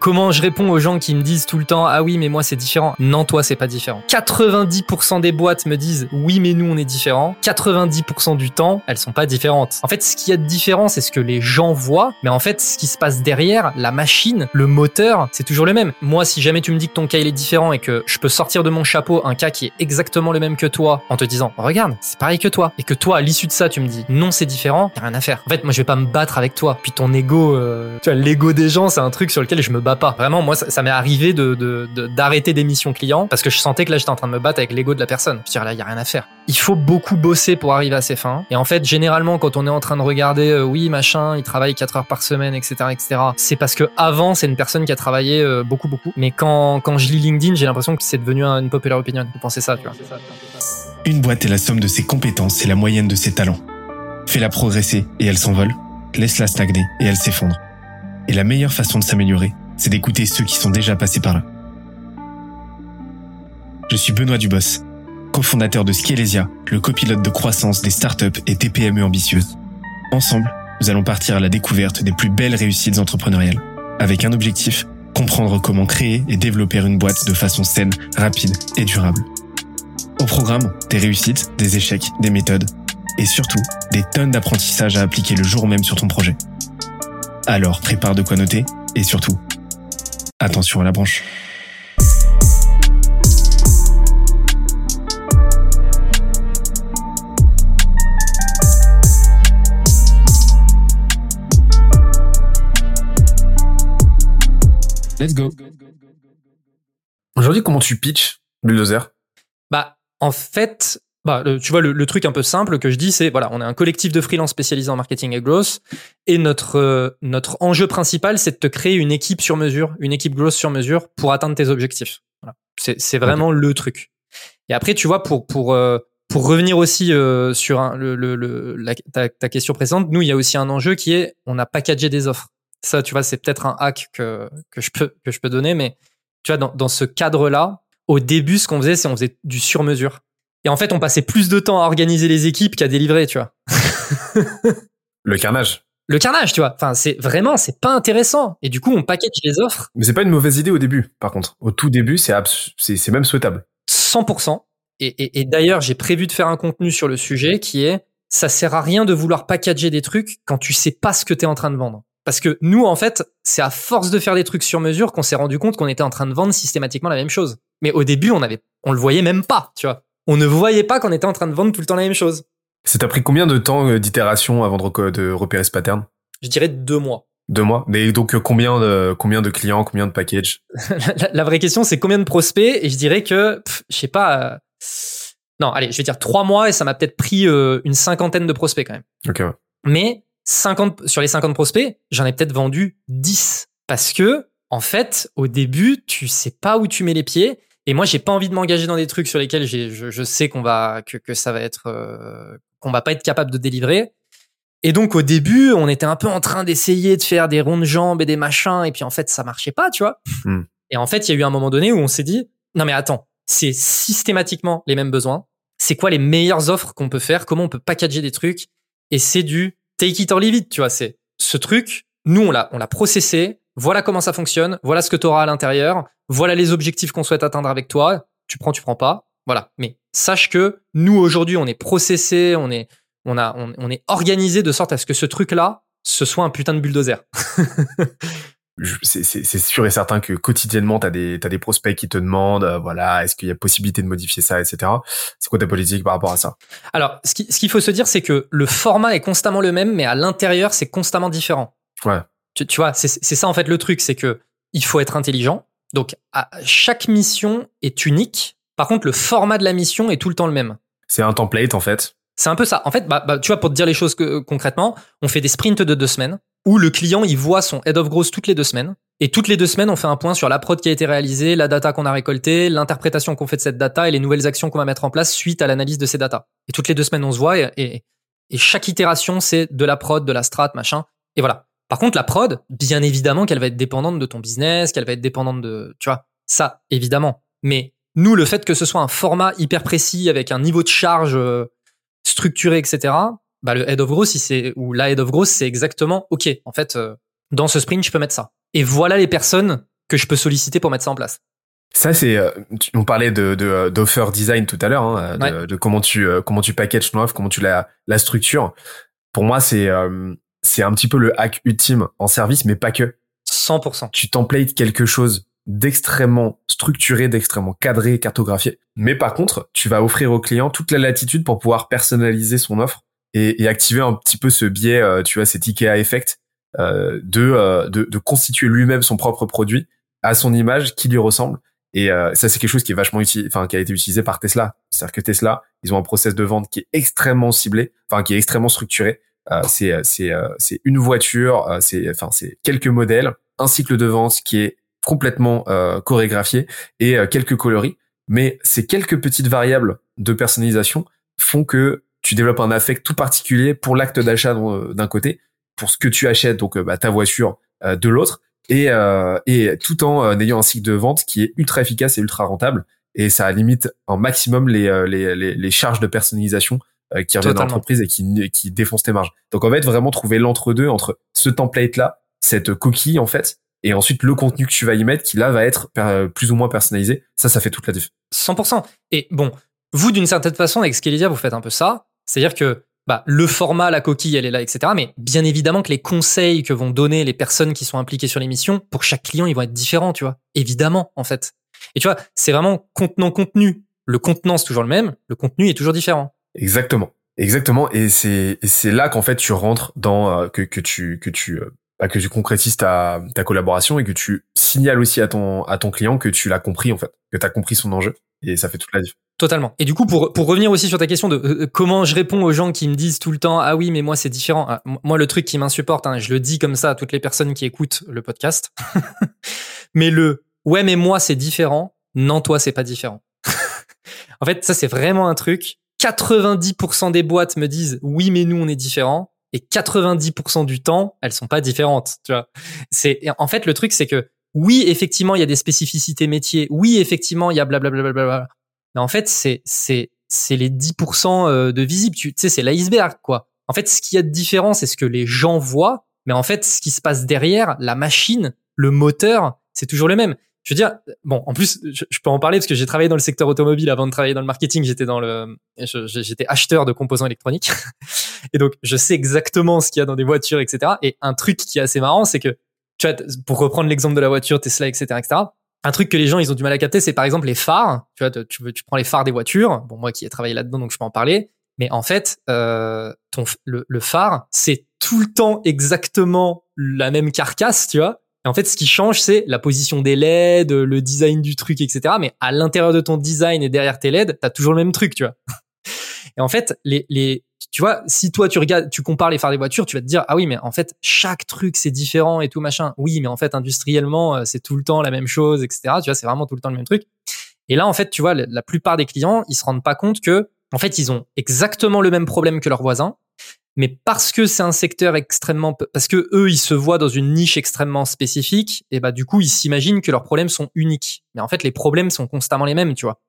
Comment je réponds aux gens qui me disent tout le temps « Ah oui, mais moi, c'est différent. » Non, toi, c'est pas différent. 90% des boîtes me disent « Oui, mais nous, on est différents. » 90% du temps, elles sont pas différentes. En fait, ce qu'il y a de différent, c'est ce que les gens voient. Mais en fait, ce qui se passe derrière, la machine, le moteur, c'est toujours le même. Moi, si jamais tu me dis que ton cas, il est différent et que je peux sortir de mon chapeau un cas qui est exactement le même que toi en te disant « Regarde, c'est pareil que toi. » et que toi, à l'issue de ça, tu me dis « Non, c'est différent. » T'as rien à faire. En fait, moi, je vais pas me battre avec toi. Puis ton ego, tu vois, l'ego des gens, c'est un truc sur lequel je me bats pas. Vraiment, moi, ça m'est arrivé d'arrêter des missions clients parce que je sentais que là, j'étais en train de me battre avec l'ego de la personne. Je dis, là, il n'y a rien à faire. Il faut beaucoup bosser pour arriver à ses fins. Et en fait, généralement, quand on est en train de regarder, oui, machin, il travaille 4 heures par semaine, etc., etc., c'est parce que avant, c'est une personne qui a travaillé beaucoup, beaucoup. Mais quand je lis LinkedIn, j'ai l'impression que c'est devenu une popular opinion. Vous pensez ça, tu vois. Une boîte est la somme de ses compétences et la moyenne de ses talents. Fais-la progresser et elle s'envole. Laisse-la stagner et elle s'effondre. Et la meilleure façon de s'améliorer, c'est d'écouter ceux qui sont déjà passés par là. Je suis Benoît Dubos, cofondateur de Skelesia, le copilote de croissance des startups et TPME ambitieuses. Ensemble, nous allons partir à la découverte des plus belles réussites entrepreneuriales, avec un objectif, comprendre comment créer et développer une boîte de façon saine, rapide et durable. Au programme, des réussites, des échecs, des méthodes, et surtout, des tonnes d'apprentissages à appliquer le jour même sur ton projet. Alors, prépare de quoi noter, et surtout, attention à la branche. Let's go. Aujourd'hui, comment tu pitches Bulldozer ? Tu vois, le truc un peu simple que je dis, c'est voilà, on est un collectif de freelance spécialisé en marketing et growth, et notre enjeu principal, c'est de te créer une équipe sur mesure, une équipe growth sur mesure pour atteindre tes objectifs. Voilà. C'est vraiment okay. Le truc. Et après, tu vois, pour revenir aussi sur ta question précédente, nous, il y a aussi un enjeu qui est, on a packagé des offres. Ça, tu vois, c'est peut-être un hack que je peux donner, mais tu vois, dans ce cadre-là, au début, ce qu'on faisait, c'est on faisait du sur-mesure. Et en fait, on passait plus de temps à organiser les équipes qu'à délivrer, tu vois. Le carnage, tu vois. Enfin, c'est pas intéressant. Et du coup, on package les offres. Mais c'est pas une mauvaise idée au début, par contre. Au tout début, c'est même souhaitable. 100%. Et d'ailleurs, j'ai prévu de faire un contenu sur le sujet qui est, ça sert à rien de vouloir packager des trucs quand tu sais pas ce que t'es en train de vendre. Parce que nous, en fait, c'est à force de faire des trucs sur mesure qu'on s'est rendu compte qu'on était en train de vendre systématiquement la même chose. Mais au début, on le voyait même pas, tu vois. On ne voyait pas qu'on était en train de vendre tout le temps la même chose. Ça t'a pris combien de temps d'itération avant de repérer ce pattern ? Je dirais 2 mois. 2 mois ? Mais donc combien de clients, combien de packages ? La vraie question, c'est combien de prospects ? Et je dirais que, je sais pas... Non, allez, je vais dire 3 mois et ça m'a peut-être pris une cinquantaine de prospects quand même. Ok. Ouais. Mais 50, sur les 50 prospects, j'en ai peut-être vendu 10. Parce que, en fait, au début, tu sais pas où tu mets les pieds. Et moi, j'ai pas envie de m'engager dans des trucs sur lesquels je sais que ça va être qu'on va pas être capable de délivrer. Et donc au début, on était un peu en train d'essayer de faire des ronds de jambes et des machins. Et puis en fait, ça marchait pas, tu vois. Mmh. Et en fait, il y a eu un moment donné où on s'est dit non mais attends, c'est systématiquement les mêmes besoins. C'est quoi les meilleures offres qu'on peut faire ? Comment on peut packager des trucs ? Et c'est du take it or leave it, tu vois. C'est ce truc. Nous, on l'a processé. Voilà comment ça fonctionne. Voilà ce que tu auras à l'intérieur. Voilà les objectifs qu'on souhaite atteindre avec toi. Tu prends pas. Voilà. Mais sache que nous, aujourd'hui, on est processé, on est organisé de sorte à ce que ce truc-là, ce soit un putain de bulldozer. C'est sûr et certain que quotidiennement, t'as des prospects qui te demandent, voilà, est-ce qu'il y a possibilité de modifier ça, etc. C'est quoi ta politique par rapport à ça? Alors, ce qu'il faut se dire, c'est que le format est constamment le même, mais à l'intérieur, c'est constamment différent. Ouais. Tu vois, c'est ça en fait le truc, c'est que il faut être intelligent. Donc, chaque mission est unique. Par contre, le format de la mission est tout le temps le même. C'est un template en fait. C'est un peu ça. En fait, tu vois, pour te dire les choses concrètement, on fait des sprints de 2 semaines où le client il voit son head of growth toutes les 2 semaines. Et toutes les 2 semaines, on fait un point sur la prod qui a été réalisée, la data qu'on a récoltée, l'interprétation qu'on fait de cette data et les nouvelles actions qu'on va mettre en place suite à l'analyse de ces data. Et toutes les 2 semaines, on se voit et chaque itération, c'est de la prod, de la strat, machin. Et voilà. Par contre, la prod, bien évidemment qu'elle va être dépendante de ton business, qu'elle va être dépendante de... Tu vois, ça, évidemment. Mais nous, le fait que ce soit un format hyper précis avec un niveau de charge structuré, etc., le head of growth, ou la head of growth, c'est exactement, OK, en fait, dans ce sprint, je peux mettre ça. Et voilà les personnes que je peux solliciter pour mettre ça en place. Ça, c'est, on parlait d'offer design tout à l'heure, hein, de comment tu packages ton offre, comment tu la structures. Pour moi, c'est un petit peu le hack ultime en service, mais pas que. 100%. Tu templates quelque chose d'extrêmement structuré, d'extrêmement cadré, cartographié. Mais par contre, tu vas offrir au client toute la latitude pour pouvoir personnaliser son offre et activer un petit peu ce biais, tu vois, cet IKEA effect, de constituer lui-même son propre produit à son image qui lui ressemble. Et ça, c'est quelque chose qui est vachement utile, enfin qui a été utilisé par Tesla. C'est-à-dire que Tesla, ils ont un process de vente qui est extrêmement ciblé, enfin qui est extrêmement structuré. C'est une voiture, c'est quelques modèles, un cycle de vente qui est complètement chorégraphié et quelques coloris. Mais ces quelques petites variables de personnalisation font que tu développes un affect tout particulier pour l'acte d'achat d'un côté, pour ce que tu achètes, donc ta voiture de l'autre. Et tout en ayant un cycle de vente qui est ultra efficace et ultra rentable, et ça limite un maximum les charges de personnalisation qui reviennent à l'entreprise et qui défoncent tes marges. Donc en fait, vraiment trouver l'entre-deux entre ce template là, cette coquille en fait, et ensuite le contenu que tu vas y mettre qui là va être plus ou moins personnalisé. Ça fait toute la diff. 100%. Et bon, vous d'une certaine façon avec Skelesia, vous faites un peu ça, c'est-à-dire que le format, la coquille, elle est là, etc. Mais bien évidemment que les conseils que vont donner les personnes qui sont impliquées sur l'émission, pour chaque client, ils vont être différents, tu vois. Évidemment, en fait. Et tu vois, c'est vraiment contenant-contenu. Le contenant, c'est toujours le même. Le contenu est toujours différent. Exactement. Et c'est là qu'en fait, tu rentres dans, que tu concrétises ta collaboration et que tu signales aussi à ton client que tu l'as compris, en fait. Que t'as compris son enjeu. Et ça fait toute la différence. Totalement. Et du coup, pour revenir aussi sur ta question de comment je réponds aux gens qui me disent tout le temps « Ah oui, mais moi, c'est différent. » Moi, le truc qui m'insupporte, hein, je le dis comme ça à toutes les personnes qui écoutent le podcast, mais le « Ouais, mais moi, c'est différent. » Non, toi, c'est pas différent. En fait, ça, c'est vraiment un truc. 90% des boîtes me disent « Oui, mais nous, on est différents. » et 90% du temps, elles sont pas différentes. Tu vois, en fait, le truc, c'est que oui, effectivement, il y a des spécificités métiers. Oui, effectivement, il y a blablabla. Mais en fait, c'est les 10% de visible. Tu sais, c'est l'iceberg, quoi. En fait, ce qu'il y a de différent, c'est ce que les gens voient. Mais en fait, ce qui se passe derrière, la machine, le moteur, c'est toujours le même. Je veux dire, bon, en plus, je peux en parler parce que j'ai travaillé dans le secteur automobile avant de travailler dans le marketing. J'étais acheteur de composants électroniques. Et donc, je sais exactement ce qu'il y a dans des voitures, etc. Et un truc qui est assez marrant, c'est que, tu vois, pour reprendre l'exemple de la voiture, Tesla, etc., un truc que les gens, ils ont du mal à capter, c'est par exemple les phares. Tu vois, tu prends les phares des voitures. Bon, moi qui ai travaillé là-dedans, donc je peux en parler. Mais en fait, le phare, c'est tout le temps exactement la même carcasse, tu vois. Et en fait, ce qui change, c'est la position des LED, le design du truc, etc. Mais à l'intérieur de ton design et derrière tes LED, t'as toujours le même truc, tu vois. Et en fait, tu vois, si toi, tu regardes, tu compares les phares des voitures, tu vas te dire, ah oui, mais en fait, chaque truc, c'est différent et tout, machin. Oui, mais en fait, industriellement, c'est tout le temps la même chose, etc. Tu vois, c'est vraiment tout le temps le même truc. Et là, en fait, tu vois, la plupart des clients, ils se rendent pas compte que, en fait, ils ont exactement le même problème que leurs voisins. Mais parce que c'est un secteur parce que eux, ils se voient dans une niche extrêmement spécifique, et bah, du coup, ils s'imaginent que leurs problèmes sont uniques. Mais en fait, les problèmes sont constamment les mêmes, tu vois.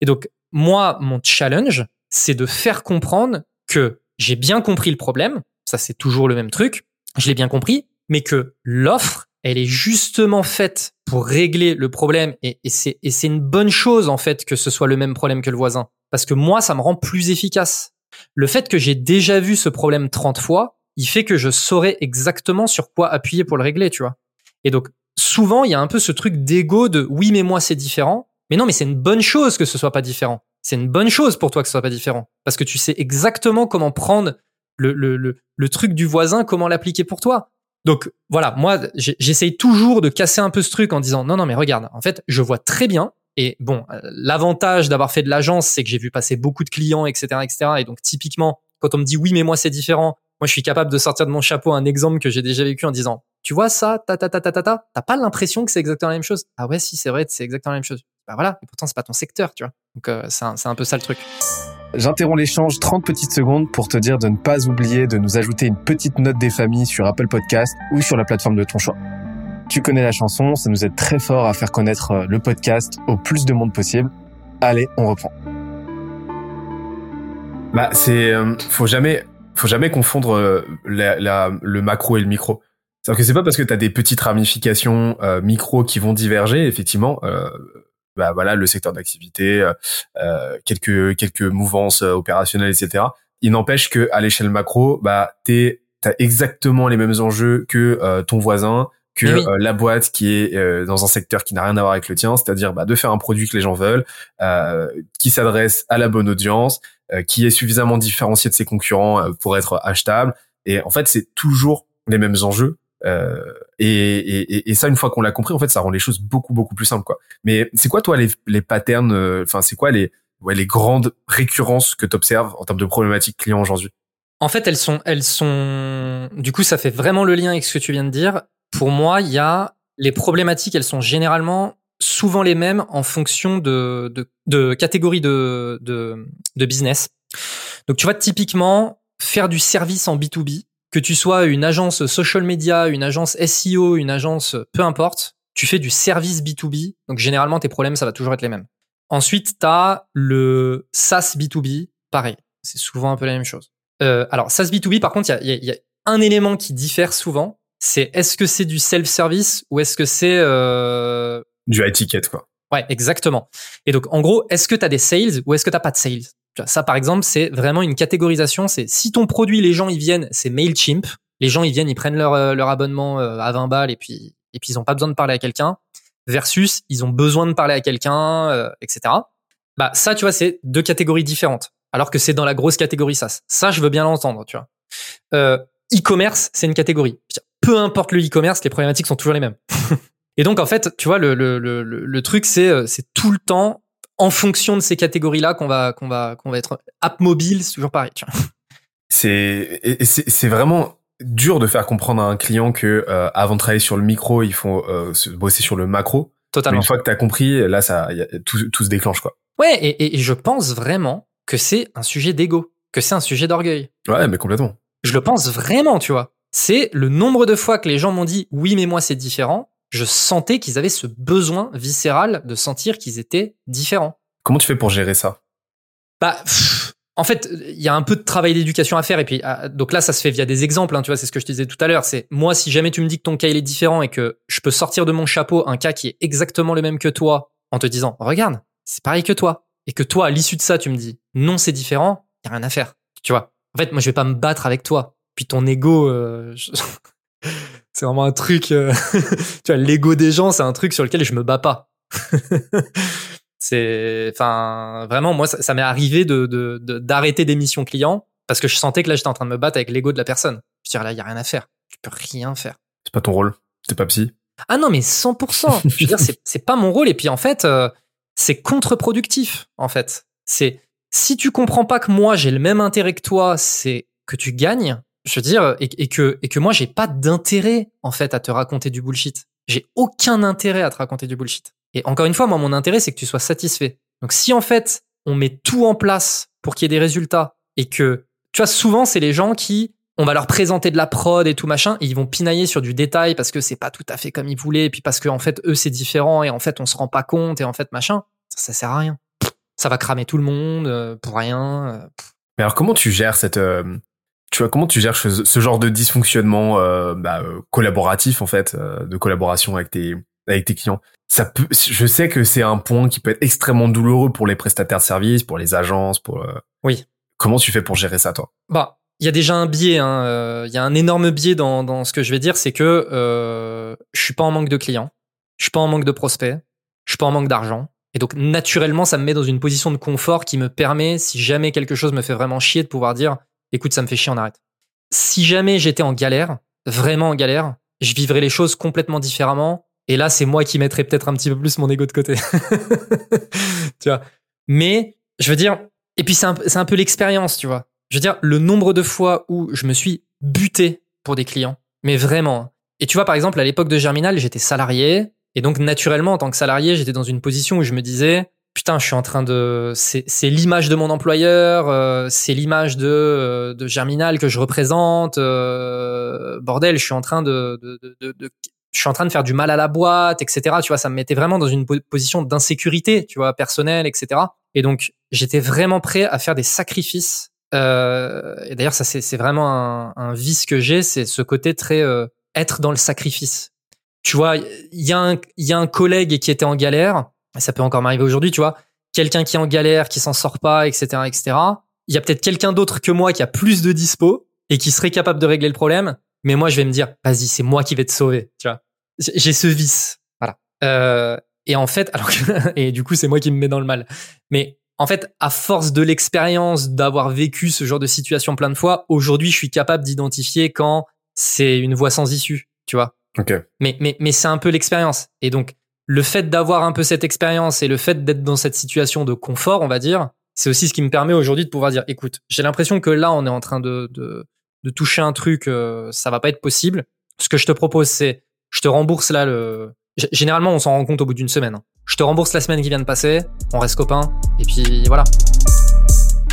Et donc, moi, mon challenge, c'est de faire comprendre que j'ai bien compris le problème, ça c'est toujours le même truc, je l'ai bien compris, mais que l'offre, elle est justement faite pour régler le problème et c'est une bonne chose en fait que ce soit le même problème que le voisin, parce que moi ça me rend plus efficace. Le fait que j'ai déjà vu ce problème 30 fois, il fait que je saurais exactement sur quoi appuyer pour le régler, tu vois. Et donc souvent il y a un peu ce truc d'ego de oui mais moi c'est différent, mais non mais c'est une bonne chose que ce soit pas différent. C'est une bonne chose pour toi que ce soit pas différent. Parce que tu sais exactement comment prendre le truc du voisin, comment l'appliquer pour toi. Donc, voilà. Moi, j'essaye toujours de casser un peu ce truc en disant, non, mais regarde. En fait, je vois très bien. Et bon, l'avantage d'avoir fait de l'agence, c'est que j'ai vu passer beaucoup de clients, etc., etc. Et donc, typiquement, quand on me dit, oui, mais moi, c'est différent. Moi, je suis capable de sortir de mon chapeau un exemple que j'ai déjà vécu en disant, tu vois ça, t'as pas l'impression que c'est exactement la même chose? Ah ouais, si, c'est vrai, c'est exactement la même chose. Bah voilà, et pourtant c'est pas ton secteur, tu vois. Donc c'est un peu ça le truc. J'interromps l'échange 30 petites secondes pour te dire de ne pas oublier de nous ajouter une petite note des familles sur Apple Podcast ou sur la plateforme de ton choix. Tu connais la chanson, ça nous aide très fort à faire connaître le podcast au plus de monde possible. Allez, on reprend. Bah faut jamais confondre le macro et le micro. C'est-à-dire que c'est pas parce que tu as des petites ramifications micro qui vont diverger, effectivement, bah voilà, le secteur d'activité, quelques mouvances opérationnelles, etc. Il n'empêche que à l'échelle macro, bah t'as exactement les mêmes enjeux que ton voisin, que la boîte qui est dans un secteur qui n'a rien à voir avec le tien, c'est-à-dire bah de faire un produit que les gens veulent, qui s'adresse à la bonne audience, qui est suffisamment différencié de ses concurrents pour être achetable. Et en fait, c'est toujours les mêmes enjeux. Et ça, une fois qu'on l'a compris, en fait, ça rend les choses beaucoup plus simples, quoi. Mais c'est quoi, toi, les patterns, enfin, c'est quoi les grandes récurrences que t'observes en termes de problématiques clients aujourd'hui? En fait, elles sont, du coup, ça fait vraiment le lien avec ce que tu viens de dire. Pour moi, il y a les problématiques, elles sont généralement souvent les mêmes en fonction de catégories de business. Donc, tu vois, typiquement, faire du service en B2B, que tu sois une agence social media, une agence SEO, une agence, peu importe, tu fais du service B2B. Donc, généralement, tes problèmes, ça va toujours être les mêmes. Ensuite, t'as le SaaS B2B, pareil. C'est souvent un peu la même chose. Alors, SaaS B2B, par contre, il y a un élément qui diffère souvent. C'est est-ce que c'est du self-service ou est-ce que c'est... Du high ticket, quoi. Ouais, exactement. Et donc, en gros, est-ce que tu as des sales ou est-ce que tu n'as pas de sales? Ça, par exemple, c'est vraiment une catégorisation. C'est si ton produit, les gens, ils viennent, c'est Mailchimp. Les gens, ils viennent, ils prennent leur abonnement à 20 balles et puis ils n'ont pas besoin de parler à quelqu'un. Versus, ils ont besoin de parler à quelqu'un, etc. Bah, ça, tu vois, c'est deux catégories différentes. Alors que c'est dans la grosse catégorie SaaS. Ça, je veux bien l'entendre, tu vois. E-commerce, c'est une catégorie. Peu importe le e-commerce, les problématiques sont toujours les mêmes. Et donc, en fait, tu vois, le truc, c'est tout le temps en fonction de ces catégories-là qu'on va être app mobile, c'est toujours pareil. Tu vois. C'est vraiment dur de faire comprendre à un client que avant de travailler sur le micro, il faut bosser sur le macro. Totalement. Mais une fois que t'as compris, là, tout se déclenche, quoi. Ouais, et je pense vraiment que c'est un sujet d'ego, que c'est un sujet d'orgueil. Ouais, mais complètement. Je le pense vraiment, tu vois. C'est le nombre de fois que les gens m'ont dit « oui, mais moi, c'est différent », je sentais qu'ils avaient ce besoin viscéral de sentir qu'ils étaient différents. Comment tu fais pour gérer ça? Bah, en fait, il y a un peu de travail d'éducation à faire. Et puis, donc là, ça se fait via des exemples. Hein, tu vois, c'est ce que je te disais tout à l'heure. C'est moi, si jamais tu me dis que ton cas il est différent et que je peux sortir de mon chapeau un cas qui est exactement le même que toi en te disant « regarde, c'est pareil que toi ». Et que toi, à l'issue de ça, tu me dis « non, c'est différent », il n'y a rien à faire. Tu vois, en fait, moi, je vais pas me battre avec toi. Puis ton ego... C'est vraiment un truc, tu vois, l'ego des gens, c'est un truc sur lequel je me bats pas. C'est, enfin, vraiment, moi, ça m'est arrivé d'arrêter des missions clients parce que je sentais que là, j'étais en train de me battre avec l'ego de la personne. Je veux dire, là, il y a rien à faire. Tu peux rien faire. C'est pas ton rôle. T'es pas psy. Ah non, mais 100%. Je veux dire, c'est pas mon rôle. Et puis, en fait, c'est contre-productif, en fait. C'est, si tu comprends pas que moi, j'ai le même intérêt que toi, c'est que tu gagnes. Je veux dire, et que moi, j'ai pas d'intérêt, en fait, à te raconter du bullshit. J'ai aucun intérêt à te raconter du bullshit. Et encore une fois, moi, mon intérêt, c'est que tu sois satisfait. Donc, si, en fait, on met tout en place pour qu'il y ait des résultats et que, tu vois, souvent, c'est les gens qui, on va leur présenter de la prod et tout machin et ils vont pinailler sur du détail parce que c'est pas tout à fait comme ils voulaient et puis parce que, en fait, eux, c'est différent et en fait, on se rend pas compte et en fait, machin, ça sert à rien. Ça va cramer tout le monde pour rien. Mais alors, comment tu gères cette... Tu vois, comment tu gères ce genre de dysfonctionnement collaboratif, en fait, de collaboration avec tes clients? Je sais que c'est un point qui peut être extrêmement douloureux pour les prestataires de services, pour les agences, pour... Oui. Comment tu fais pour gérer ça, toi? Bah, il y a déjà un biais, hein. Y a un énorme biais dans ce que je vais dire, c'est que je suis pas en manque de clients, je suis pas en manque de prospects, je suis pas en manque d'argent. Et donc, naturellement, ça me met dans une position de confort qui me permet, si jamais quelque chose me fait vraiment chier, de pouvoir dire... écoute, ça me fait chier, on arrête. Si jamais j'étais en galère, vraiment en galère, je vivrais les choses complètement différemment. Et là, c'est moi qui mettrais peut-être un petit peu plus mon ego de côté. Tu vois. Mais, je veux dire, et puis c'est un peu l'expérience, tu vois. Je veux dire, le nombre de fois où je me suis buté pour des clients, mais vraiment. Et tu vois, par exemple, à l'époque de Germinal, j'étais salarié. Et donc, naturellement, en tant que salarié, j'étais dans une position où je me disais... putain, je suis en train de... C'est l'image de mon employeur, c'est l'image de Germinal que je représente. Bordel, je suis en train de je suis en train de faire du mal à la boîte, etc. Tu vois, ça me mettait vraiment dans une position d'insécurité, tu vois, personnelle, etc. Et donc, j'étais vraiment prêt à faire des sacrifices. Et d'ailleurs, ça, c'est vraiment un vice que j'ai, c'est ce côté très être dans le sacrifice. Tu vois, il y a un collègue qui était en galère, et ça peut encore m'arriver aujourd'hui, tu vois, quelqu'un qui est en galère, qui s'en sort pas, etc., etc. Il y a peut-être quelqu'un d'autre que moi qui a plus de dispo et qui serait capable de régler le problème, mais moi, je vais me dire, vas-y, c'est moi qui vais te sauver, tu vois. J'ai ce vice, voilà. Et en fait, et du coup, c'est moi qui me mets dans le mal. Mais en fait, à force de l'expérience, d'avoir vécu ce genre de situation plein de fois, aujourd'hui, je suis capable d'identifier quand c'est une voie sans issue, tu vois. Okay. Mais c'est un peu l'expérience. Et donc, le fait d'avoir un peu cette expérience et le fait d'être dans cette situation de confort, on va dire, c'est aussi ce qui me permet aujourd'hui de pouvoir dire, écoute, j'ai l'impression que là, on est en train de toucher un truc, ça va pas être possible. Ce que je te propose, c'est, je te rembourse là le... Généralement, on s'en rend compte au bout d'une semaine. Je te rembourse la semaine qui vient de passer, on reste copains, et puis voilà.